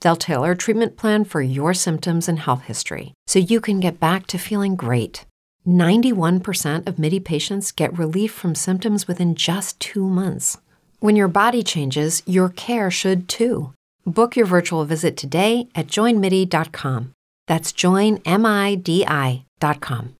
They'll tailor a treatment plan for your symptoms and health history so you can get back to feeling great. 91% of MIDI patients get relief from symptoms within just 2 months. When your body changes, your care should too. Book your virtual visit today at joinmidi.com. That's joinmidi.com.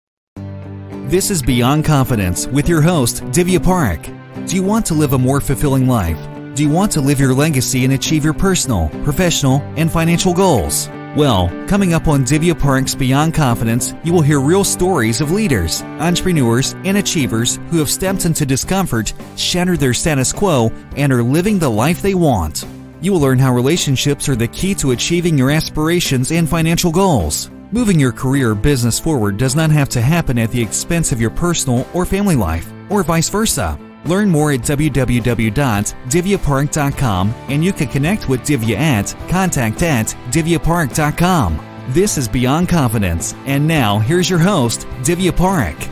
This is Beyond Confidence with your host, Divya Parekh. Do you want to live a more fulfilling life? Do you want to live your legacy and achieve your personal, professional, and financial goals? Well, coming up on Divya Parekh's Beyond Confidence, you will hear real stories of leaders, entrepreneurs, and achievers who have stepped into discomfort, shattered their status quo, and are living the life they want. You will learn how relationships are the key to achieving your aspirations and financial goals. Moving your career or business forward does not have to happen at the expense of your personal or family life, or vice versa. Learn more at www.divyaparekh.com, and you can connect with Divya at contact@divyaparekh.com. This is Beyond Confidence, and now here's your host, Divya Parekh.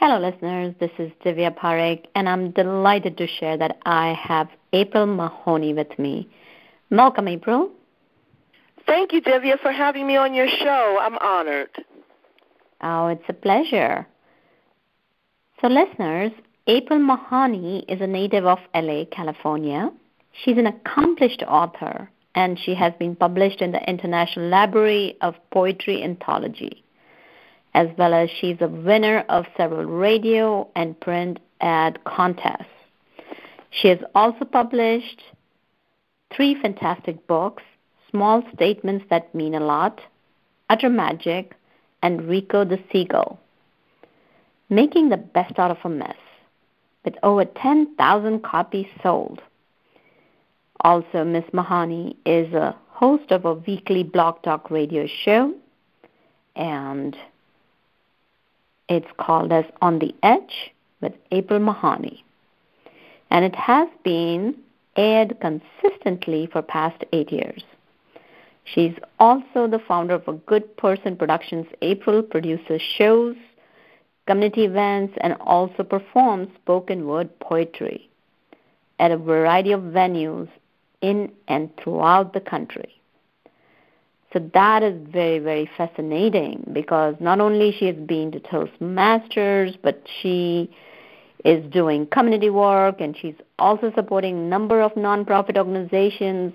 Hello listeners, this is Divya Parekh, and I'm delighted to share that I have April Mahoney with me. Welcome, April. Thank you, Divya, for having me on your show. I'm honored. Oh, it's a pleasure. So listeners, April Mahoney is a native of LA, California. She's an accomplished author, and she has been published in the International Library of Poetry Anthology, as well as she's a winner of several radio and print ad contests. She has also published 3 fantastic books, Small Statements That Mean a Lot, Utter Magic, and Rico the Seagull. Making the Best Out of a Mess, with over 10,000 copies sold. Also, Ms. Mahoney is a host of a weekly Blog Talk Radio show, and it's called as On the Edge with April Mahoney. And it has been aired consistently for past 8 years. She's also the founder of a Good Person Productions. April produces shows, community events, and also performs spoken word poetry at a variety of venues in and throughout the country. So that is very, very fascinating, because not only she has been to Toastmasters, but she is doing community work, and she's also supporting a number of nonprofit organizations,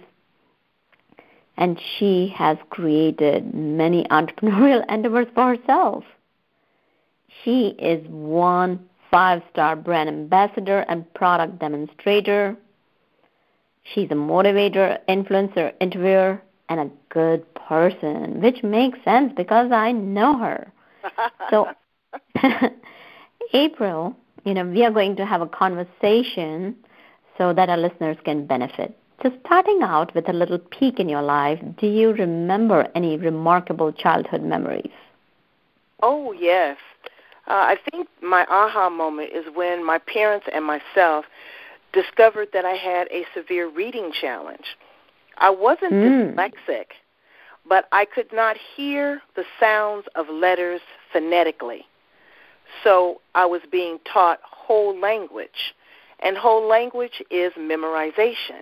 and she has created many entrepreneurial endeavors for herself. She is one 5-star brand ambassador and product demonstrator. She's a motivator, influencer, interviewer, and a good person, which makes sense because I know her. So, April, we are going to have a conversation so that our listeners can benefit. So starting out with a little peek in your life, do you remember any remarkable childhood memories? Oh, yes. I think my aha moment is when my parents and myself discovered that I had a severe reading challenge. I wasn't dyslexic, but I could not hear the sounds of letters phonetically. So I was being taught whole language, and whole language is memorization.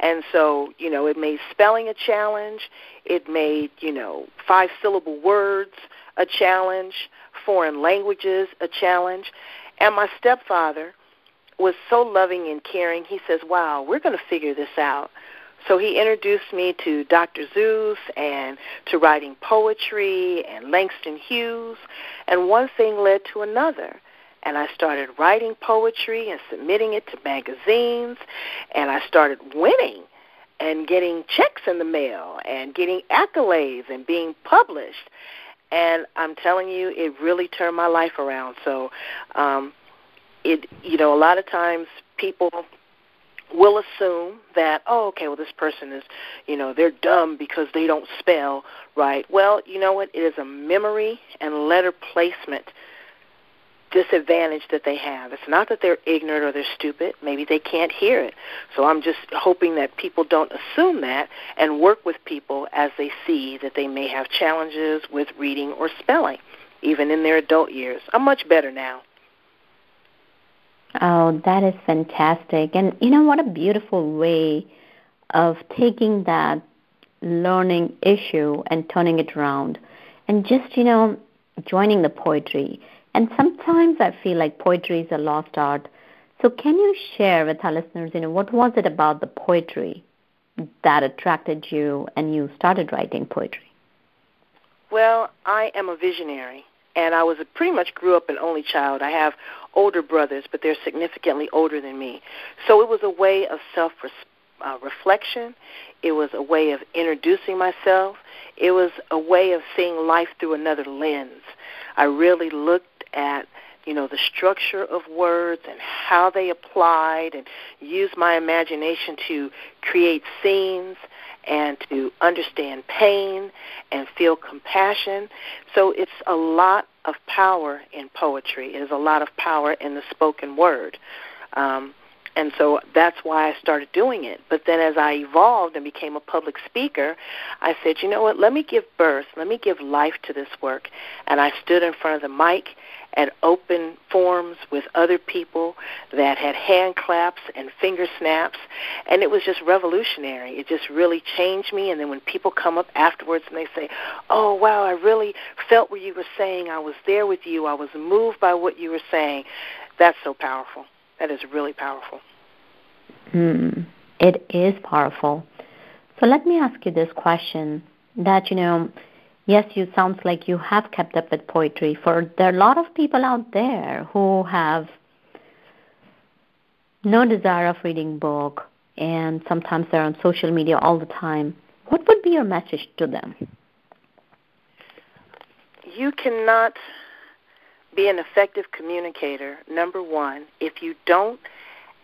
And so, you know, it made spelling a challenge. It made, you know, 5-syllable words a challenge, foreign languages a challenge. And my stepfather was so loving and caring, he says, wow, we're going to figure this out. So he introduced me to Dr. Seuss and to writing poetry and Langston Hughes, and one thing led to another. And I started writing poetry and submitting it to magazines, and I started winning and getting checks in the mail and getting accolades and being published. And I'm telling you, it really turned my life around. So, a lot of times people will assume that, oh, okay, well, this person is, you know, they're dumb because they don't spell right. Well, you know what? It is a memory and letter placement disadvantage that they have. It's not that they're ignorant or they're stupid. Maybe they can't hear it. So I'm just hoping that people don't assume that and work with people as they see that they may have challenges with reading or spelling, even in their adult years. I'm much better now. Oh, that is fantastic. And, you know, what a beautiful way of taking that learning issue and turning it around and just, you know, joining the poetry. And sometimes I feel like poetry is a lost art. So can you share with our listeners, you know, what was it about the poetry that attracted you and you started writing poetry? Well, I am a visionary. And I was pretty much grew up an only child. I have older brothers, but they're significantly older than me. So it was a way of self-reflection. It was a way of introducing myself. It was a way of seeing life through another lens. I really looked at, you know, the structure of words and how they applied and used my imagination to create scenes and to understand pain and feel compassion. So it's a lot of power in poetry. It is a lot of power in the spoken word. And so that's why I started doing it. But then as I evolved and became a public speaker, I said, you know what, let me give birth, let me give life to this work. And I stood in front of the mic at open forums with other people that had hand claps and finger snaps, and it was just revolutionary. It just really changed me, and then when people come up afterwards and they say, oh, wow, I really felt what you were saying. I was there with you. I was moved by what you were saying. That's so powerful. That is really powerful. It is powerful. So let me ask you this question that, you know, yes, you sounds like you have kept up with poetry. For there are a lot of people out there who have no desire of reading book, and sometimes they're on social media all the time. What would be your message to them? You cannot be an effective communicator, number one, if you don't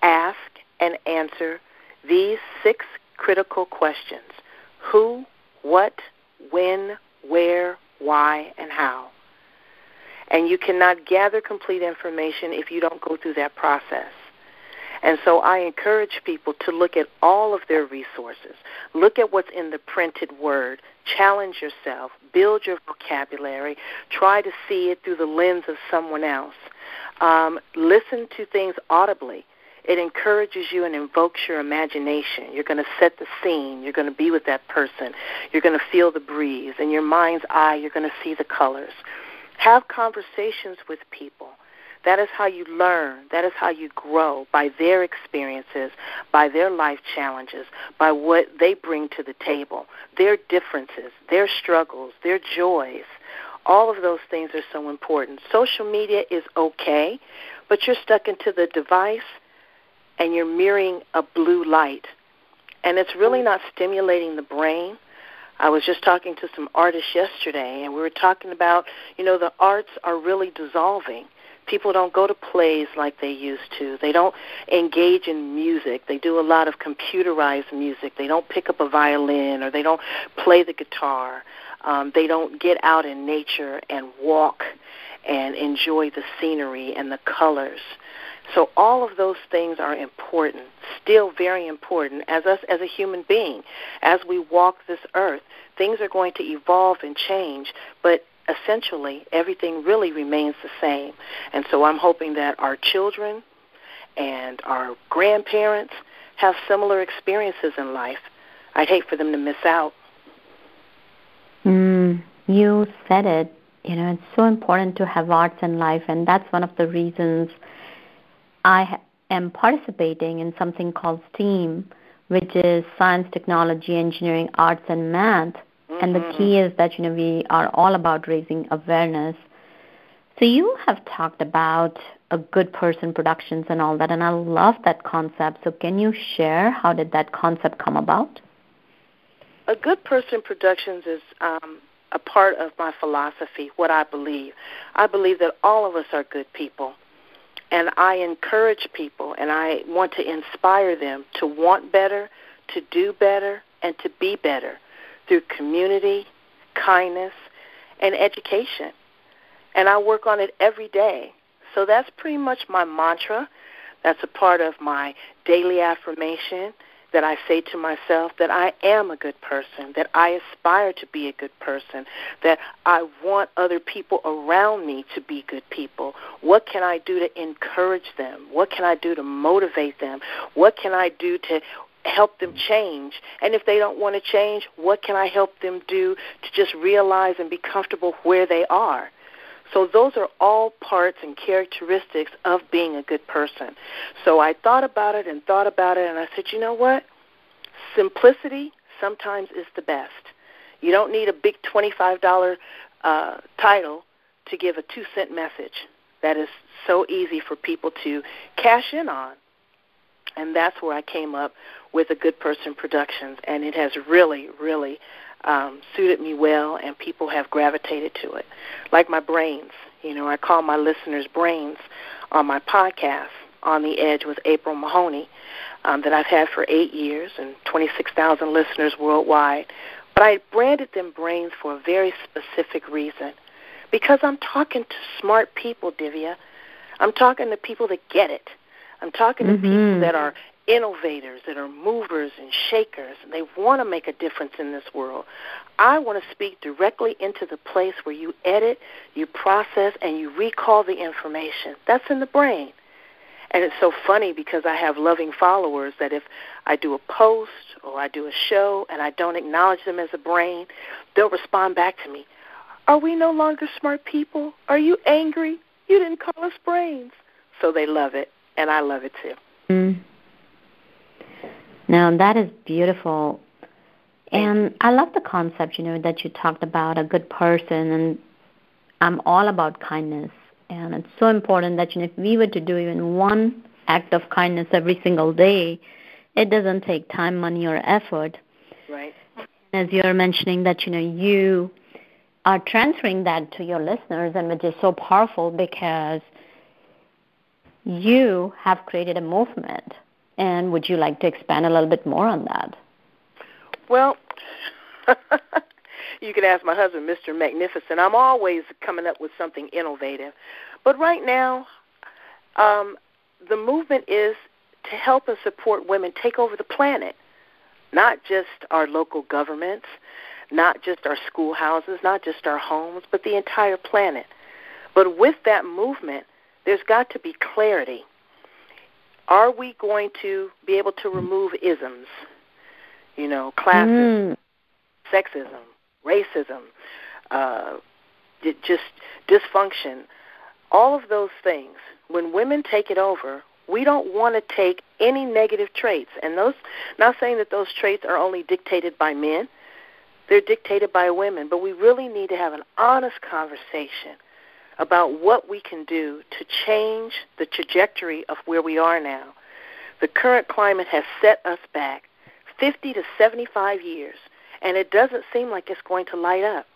ask and answer these 6 critical questions: who, what, when, where, why, and how. And you cannot gather complete information if you don't go through that process. And so I encourage people to look at all of their resources. Look at what's in the printed word. Challenge yourself. Build your vocabulary. Try to see it through the lens of someone else. Listen to things audibly. It encourages you and invokes your imagination. You're going to set the scene. You're going to be with that person. You're going to feel the breeze. In your mind's eye, you're going to see the colors. Have conversations with people. That is how you learn. That is how you grow, by their experiences, by their life challenges, by what they bring to the table, their differences, their struggles, their joys. All of those things are so important. Social media is okay, but you're stuck into the device and you're mirroring a blue light. And it's really not stimulating the brain. I was just talking to some artists yesterday, and we were talking about, you know, the arts are really dissolving. People don't go to plays like they used to. They don't engage in music. They do a lot of computerized music. They don't pick up a violin, or they don't play the guitar. They don't get out in nature and walk and enjoy the scenery and the colors. So all of those things are important, still very important, as us as a human being. As we walk this earth, things are going to evolve and change, but essentially everything really remains the same. And so I'm hoping that our children and our grandparents have similar experiences in life. I'd hate for them to miss out. You said it. You know, it's so important to have arts in life, and that's one of the reasons I am participating in something called STEAM, which is science, technology, engineering, arts, and math. Mm-hmm. And the key is that, you know, we are all about raising awareness. So you have talked about a Good Person Productions and all that, and I love that concept. So can you share how did that concept come about? A Good Person Productions is a part of my philosophy, what I believe. I believe that all of us are good people, and I encourage people, and I want to inspire them to want better, to do better, and to be better through community, kindness, and education. And I work on it every day. So that's pretty much my mantra. That's a part of my daily affirmation that I say to myself, that I am a good person, that I aspire to be a good person, that I want other people around me to be good people. What can I do to encourage them? What can I do to motivate them? What can I do to help them change? And if they don't want to change, what can I help them do to just realize and be comfortable where they are? So those are all parts and characteristics of being a good person. So I thought about it, and I said, you know what? Simplicity sometimes is the best. You don't need a big $25 title to give a 2-cent message. That is so easy for people to cash in on. And that's where I came up with a Good Person Productions, and it has really, really suited me well, and people have gravitated to it. Like my brains, you know, I call my listeners brains on my podcast, On the Edge with April Mahoney, that I've had for 8 years and 26,000 listeners worldwide. But I branded them brains for a very specific reason, because I'm talking to smart people, Divya. I'm talking to people that get it. I'm talking to people that are innovators, that are movers and shakers, and they want to make a difference in this world. I want to speak directly into the place where you edit, you process, and you recall the information. That's in the brain. And it's so funny because I have loving followers that if I do a post or I do a show and I don't acknowledge them as a brain, they'll respond back to me. Are we no longer smart people? Are you angry? You didn't call us brains. So they love it, and I love it too. Now, that is beautiful. And I love the concept, you know, that you talked about, a good person. And I'm all about kindness. And it's so important that, you know, if we were to do even one act of kindness every single day, it doesn't take time, money, or effort. Right. As you're mentioning that, you know, you are transferring that to your listeners, and which is so powerful because you have created a movement. And would you like to expand a little bit more on that? Well, you can ask my husband, Mr. Magnificent. I'm always coming up with something innovative. But right now, the movement is to help and support women take over the planet, not just our local governments, not just our schoolhouses, not just our homes, but the entire planet. But with that movement, there's got to be clarity. Are we going to be able to remove isms, you know, classism, sexism, racism, just dysfunction, all of those things? When women take it over, we don't want to take any negative traits. And those, not saying that those traits are only dictated by men. They're dictated by women. But we really need to have an honest conversation about what we can do to change the trajectory of where we are now. The current climate has set us back 50 to 75 years, and it doesn't seem like it's going to light up.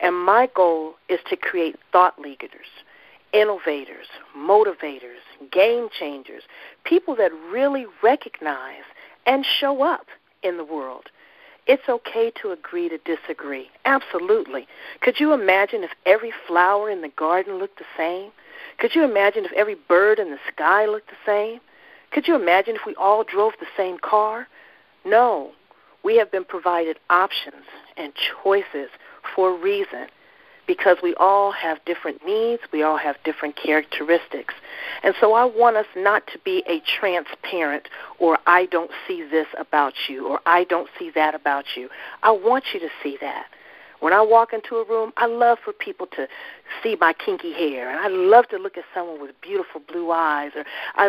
And my goal is to create thought leaders, innovators, motivators, game changers, people that really recognize and show up in the world. It's okay to agree to disagree. Absolutely. Could you imagine if every flower in the garden looked the same? Could you imagine if every bird in the sky looked the same? Could you imagine if we all drove the same car? No. We have been provided options and choices for a reason. because we all have different needs, we all have different characteristics. And so I want us not to be a transparent or I don't see this about you or I don't see that about you. I want you to see that. When I walk into a room, I love for people to see my kinky hair, and I love to look at someone with beautiful blue eyes, or I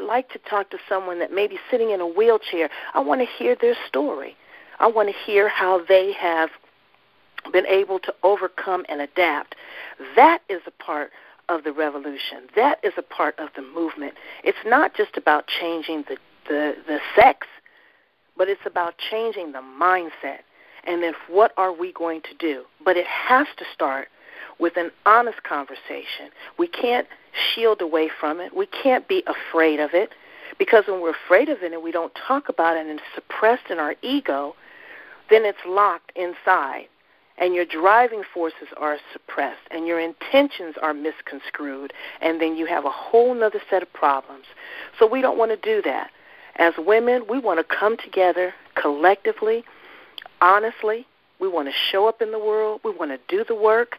like to talk to someone that may be sitting in a wheelchair. I want to hear their story. I want to hear how they have been able to overcome and adapt. That is a part of the revolution. That is a part of the movement. It's not just about changing the sex, but it's about changing the mindset. And then what are we going to do? But it has to start with an honest conversation. We can't shield away from it. We can't be afraid of it, because when we're afraid of it and we don't talk about it and it's suppressed in our ego, then it's locked inside, and your driving forces are suppressed, and your intentions are misconstrued, and then you have a whole nother set of problems. So we don't want to do that. As women, we want to come together collectively. Honestly, we want to show up in the world. We want to do the work.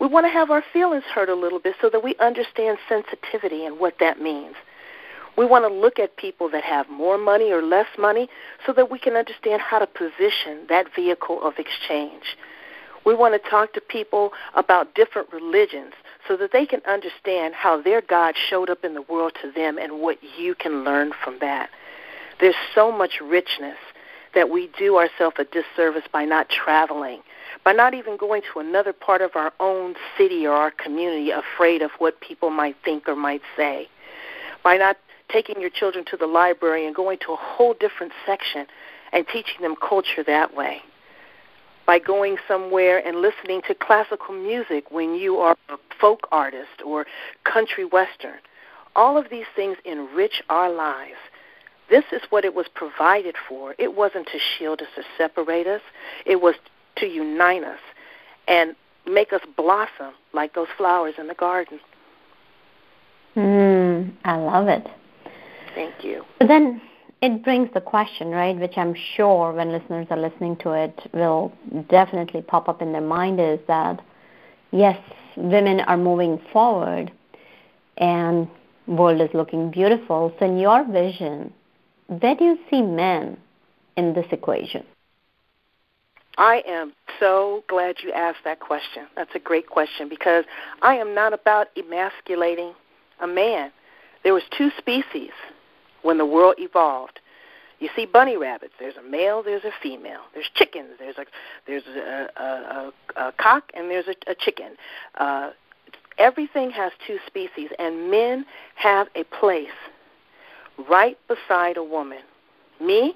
We want to have our feelings hurt a little bit so that we understand sensitivity and what that means. We want to look at people that have more money or less money so that we can understand how to position that vehicle of exchange. We want to talk to people about different religions so that they can understand how their God showed up in the world to them and what you can learn from that. There's so much richness that we do ourselves a disservice by not traveling, by not even going to another part of our own city or our community afraid of what people might think or might say, by not taking your children to the library and going to a whole different section and teaching them culture that way, by going somewhere and listening to classical music when you are a folk artist or country western. All of these things enrich our lives. This is what it was provided for. It wasn't to shield us or separate us. It was to unite us and make us blossom like those flowers in the garden. I love it. Thank you. But then it brings the question, right, which I'm sure when listeners are listening to it will definitely pop up in their mind, is that, yes, women are moving forward and world is looking beautiful. So in your vision, where do you see men in this equation? I am so glad you asked that question. That's a great question, because I am not about emasculating a man. There was two species when the world evolved. You see bunny rabbits. There's a male, there's a female. There's chickens. There's a cock, and there's a chicken. Everything has two species, and men have a place right beside a woman. Me,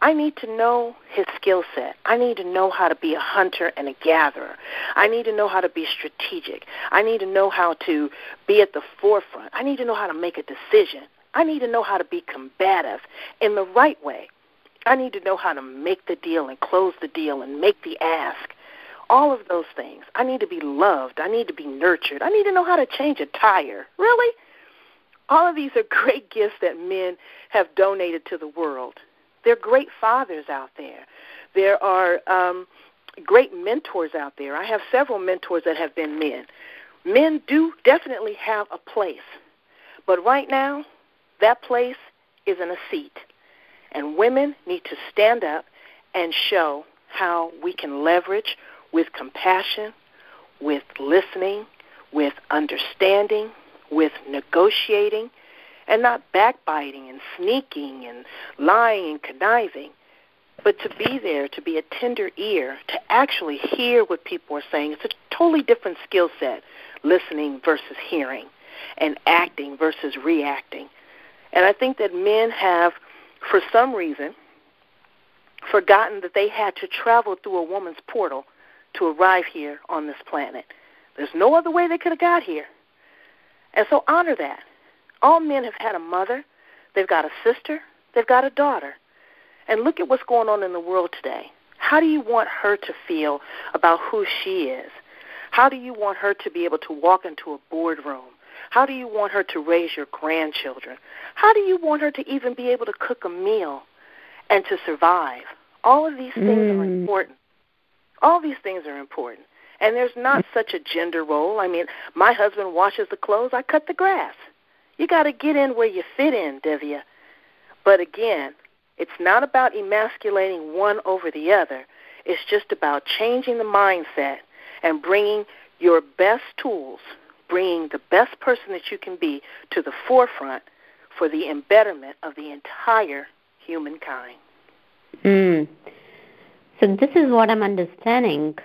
I need to know his skill set. I need to know how to be a hunter and a gatherer. I need to know how to be strategic. I need to know how to be at the forefront. I need to know how to make a decision. I need to know how to be combative in the right way. I need to know how to make the deal and close the deal and make the ask. All of those things. I need to be loved. I need to be nurtured. I need to know how to change a tire. Really? All of these are great gifts that men have donated to the world. There are great fathers out there. There are great mentors out there. I have several mentors that have been men. Men do definitely have a place. But right now, that place is in a seat. And women need to stand up and show how we can leverage with compassion, with listening, with understanding, with negotiating, and not backbiting and sneaking and lying and conniving, but to be there, to be a tender ear, to actually hear what people are saying. It's a totally different skill set, listening versus hearing and acting versus reacting. And I think that men have, for some reason, forgotten that they had to travel through a woman's portal to arrive here on this planet. There's no other way they could have got here. And so honor that. All men have had a mother, they've got a sister, they've got a daughter. And look at what's going on in the world today. How do you want her to feel about who she is? How do you want her to be able to walk into a boardroom? How do you want her to raise your grandchildren? How do you want her to even be able to cook a meal and to survive? All of these things are important. All these things are important. And there's not such a gender role. I mean, my husband washes the clothes. I cut the grass. You got to get in where you fit in, Divya. But again, it's not about emasculating one over the other. It's just about changing the mindset and bringing your best tools, bringing the best person that you can be to the forefront for the embetterment of the entire humankind. So this is what I'm understanding,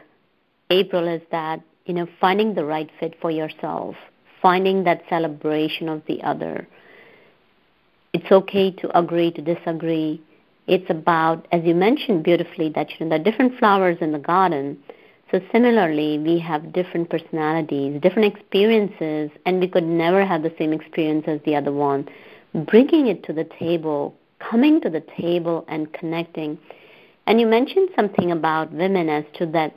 April, is that, you know, finding the right fit for yourself, finding that celebration of the other. It's okay to agree to disagree. It's about, as you mentioned beautifully, that, you know, there are different flowers in the garden. So similarly, we have different personalities, different experiences, and we could never have the same experience as the other one. Bringing it to the table, coming to the table and connecting. And you mentioned something about women as to that,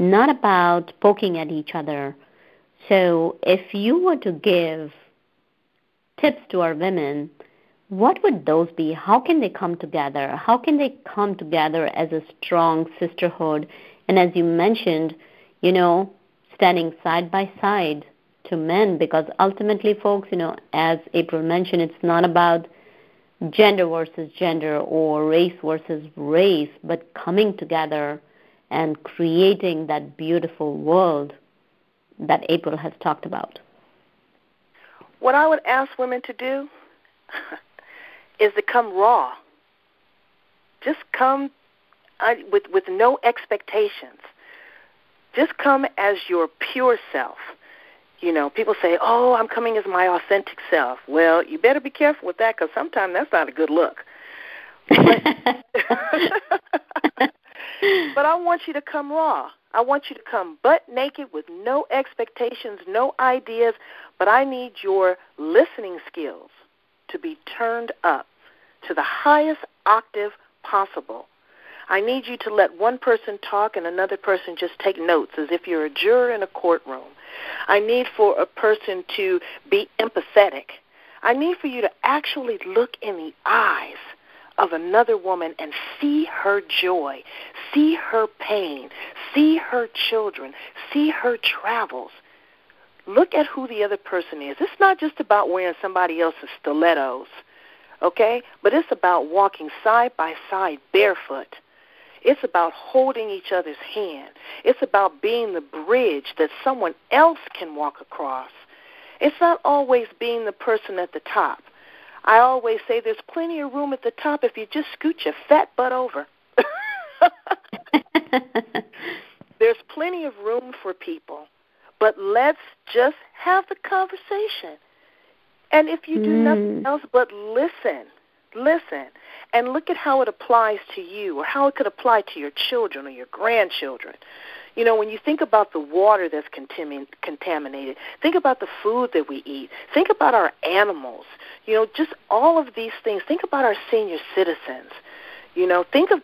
not about poking at each other. So if you were to give tips to our women, what would those be? How can they come together? How can they come together as a strong sisterhood? And as you mentioned, you know, standing side by side to men, because ultimately, folks, you know, as April mentioned, it's not about gender versus gender or race versus race, but coming together and creating that beautiful world that April has talked about. What I would ask women to do is to come raw. Just come with no expectations. Just come as your pure self. You know, people say, oh, I'm coming as my authentic self. Well, you better be careful with that, because sometimes that's not a good look. But I want you to come raw. I want you to come butt naked with no expectations, no ideas, but I need your listening skills to be turned up to the highest octave possible. I need you to let one person talk and another person just take notes as if you're a juror in a courtroom. I need for a person to be empathetic. I need for you to actually look in the eyes of another woman and see her joy, see her pain, see her children, see her travels. Look at who the other person is. It's not just about wearing somebody else's stilettos, okay? But it's about walking side by side barefoot. It's about holding each other's hand. It's about being the bridge that someone else can walk across. It's not always being the person at the top. I always say there's plenty of room at the top if you just scoot your fat butt over. There's plenty of room for people, but let's just have the conversation. And if you do nothing else but listen, and look at how it applies to you or how it could apply to your children or your grandchildren. You know, when you think about the water that's contaminated, think about the food that we eat, think about our animals, you know, just all of these things. Think about our senior citizens. You know, think of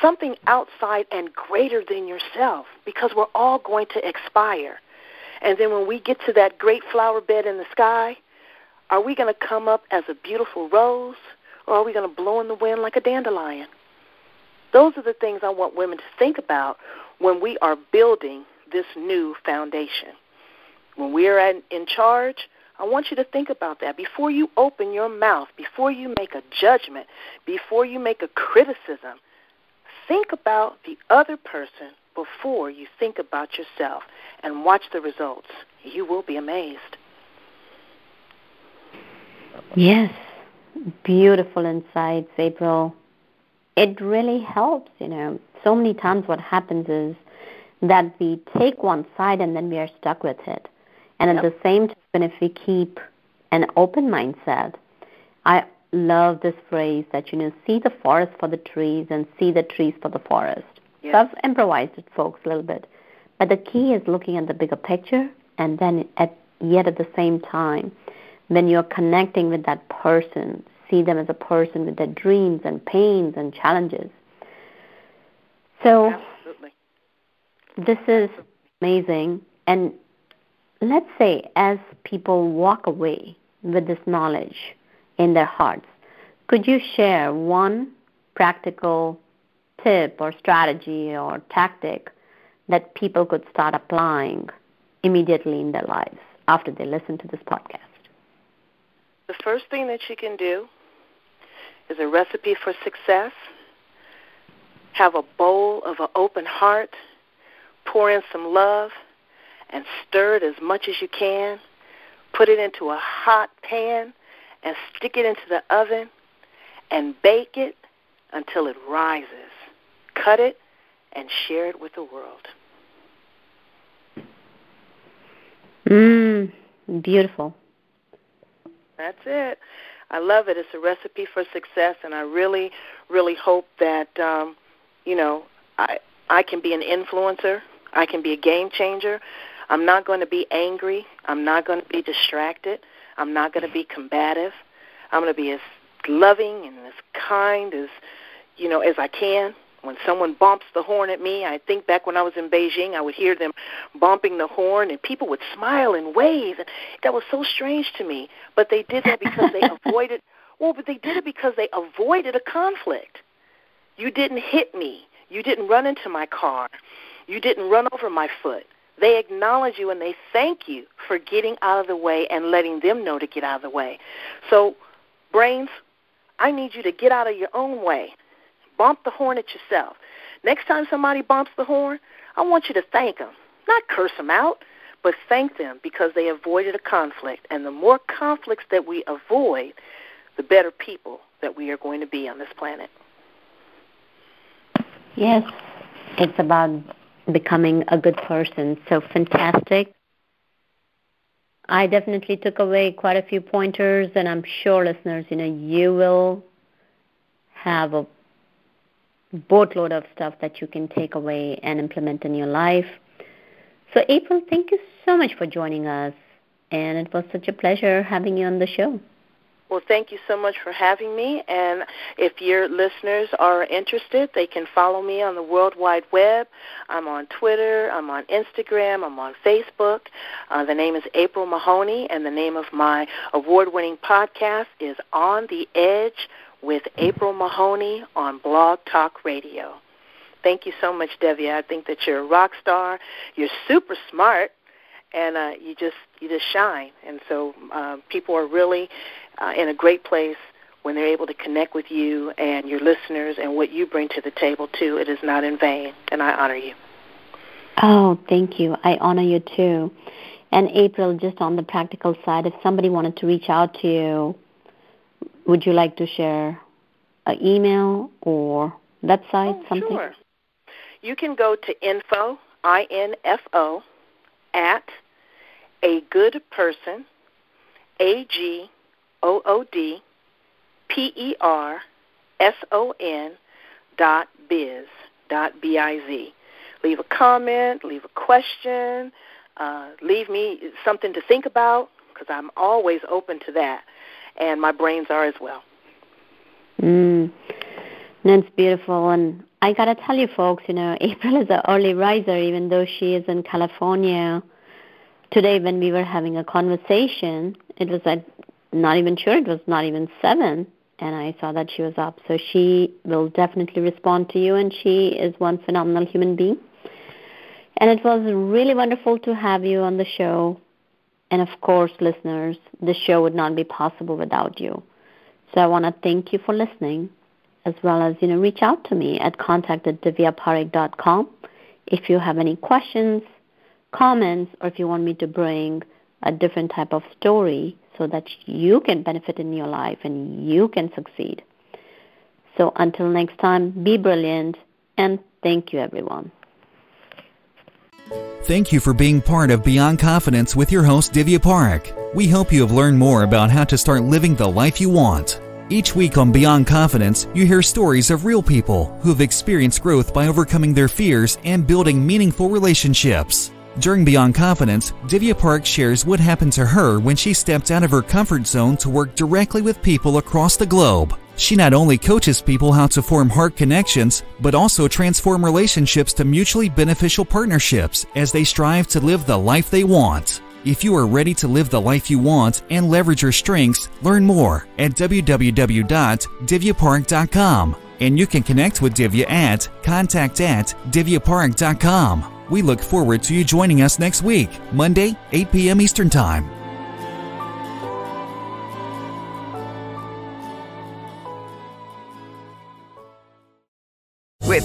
something outside and greater than yourself, because we're all going to expire. And then when we get to that great flower bed in the sky, are we going to come up as a beautiful rose, or are we going to blow in the wind like a dandelion? Those are the things I want women to think about when we are building this new foundation. When we are in charge, I want you to think about that. Before you open your mouth, before you make a judgment, before you make a criticism, think about the other person before you think about yourself, and watch the results. You will be amazed. Yes, beautiful insights, April. It really helps, you know. So many times what happens is that we take one side and then we are stuck with it. And at the same time, if we keep an open mindset, I love this phrase that, you know, see the forest for the trees and see the trees for the forest. Yes. So I've improvised it, folks, a little bit. But the key is looking at the bigger picture, and then yet at the same time, when you're connecting with that person, see them as a person with their dreams and pains and challenges. So This is amazing. And let's say as people walk away with this knowledge in their hearts, could you share one practical tip or strategy or tactic that people could start applying immediately in their lives after they listen to this podcast? The first thing that you can do is a recipe for success. Have a bowl of an open heart, pour in some love, and stir it as much as you can. Put it into a hot pan and stick it into the oven and bake it until it rises. Cut it and share it with the world. Beautiful. That's it. I love it. It's a recipe for success, and I really, really hope that, I can be an influencer. I can be a game changer. I'm not going to be angry. I'm not going to be distracted. I'm not going to be combative. I'm going to be as loving and as kind as, as I can. When someone bumps the horn at me, I think back when I was in Beijing, I would hear them bumping the horn, and people would smile and wave. And that was so strange to me. But they did that because they avoided. Well, but they did it because they avoided a conflict. You didn't hit me. You didn't run into my car. You didn't run over my foot. They acknowledge you and they thank you for getting out of the way and letting them know to get out of the way. So, brains, I need you to get out of your own way. Bump the horn at yourself. Next time somebody bumps the horn, I want you to thank them. Not curse them out, but thank them because they avoided a conflict. And the more conflicts that we avoid, the better people that we are going to be on this planet. Yes, it's about becoming a good person. So fantastic. I definitely took away quite a few pointers, and I'm sure, listeners, you will have a boatload of stuff that you can take away and implement in your life. So, April, thank you so much for joining us, and it was such a pleasure having you on the show. Well, thank you so much for having me, and if your listeners are interested, they can follow me on the World Wide Web. I'm on Twitter, I'm on Instagram, I'm on Facebook. The name is April Mahoney, and the name of my award-winning podcast is On the Edge with April Mahoney on Blog Talk Radio. Thank you so much, Divya. I think that you're a rock star. You're super smart, and you just shine. And so people are really in a great place when they're able to connect with you and your listeners and what you bring to the table, too. It is not in vain, and I honor you. Oh, thank you. I honor you, too. And, April, just on the practical side, if somebody wanted to reach out to you, would you like to share an email or website, something? Sure. You can go to info, I-N-F-O, at a good person, agoodperson.biz. Leave a comment, leave a question, leave me something to think about, because I'm always open to that. And my brains are as well. That's beautiful. And I got to tell you folks, April is an early riser, even though she is in California. Today when we were having a conversation, it was not even 7, and I saw that she was up. So she will definitely respond to you, and she is one phenomenal human being. And it was really wonderful to have you on the show. And, of course, listeners, the show would not be possible without you. So I want to thank you for listening, as well as, reach out to me at contact@divyaparekh.com if you have any questions, comments, or if you want me to bring a different type of story so that you can benefit in your life and you can succeed. So until next time, be brilliant, and thank you, everyone. Thank you for being part of Beyond Confidence with your host, Divya Parekh. We hope you have learned more about how to start living the life you want. Each week on Beyond Confidence, you hear stories of real people who have experienced growth by overcoming their fears and building meaningful relationships. During Beyond Confidence, Divya Parekh shares what happened to her when she stepped out of her comfort zone to work directly with people across the globe. She not only coaches people how to form heart connections, but also transform relationships to mutually beneficial partnerships as they strive to live the life they want. If you are ready to live the life you want and leverage your strengths, learn more at www.divyaparekh.com. And you can connect with Divya at contact@divyaparekh.com. We look forward to you joining us next week, Monday, 8 p.m. Eastern Time. With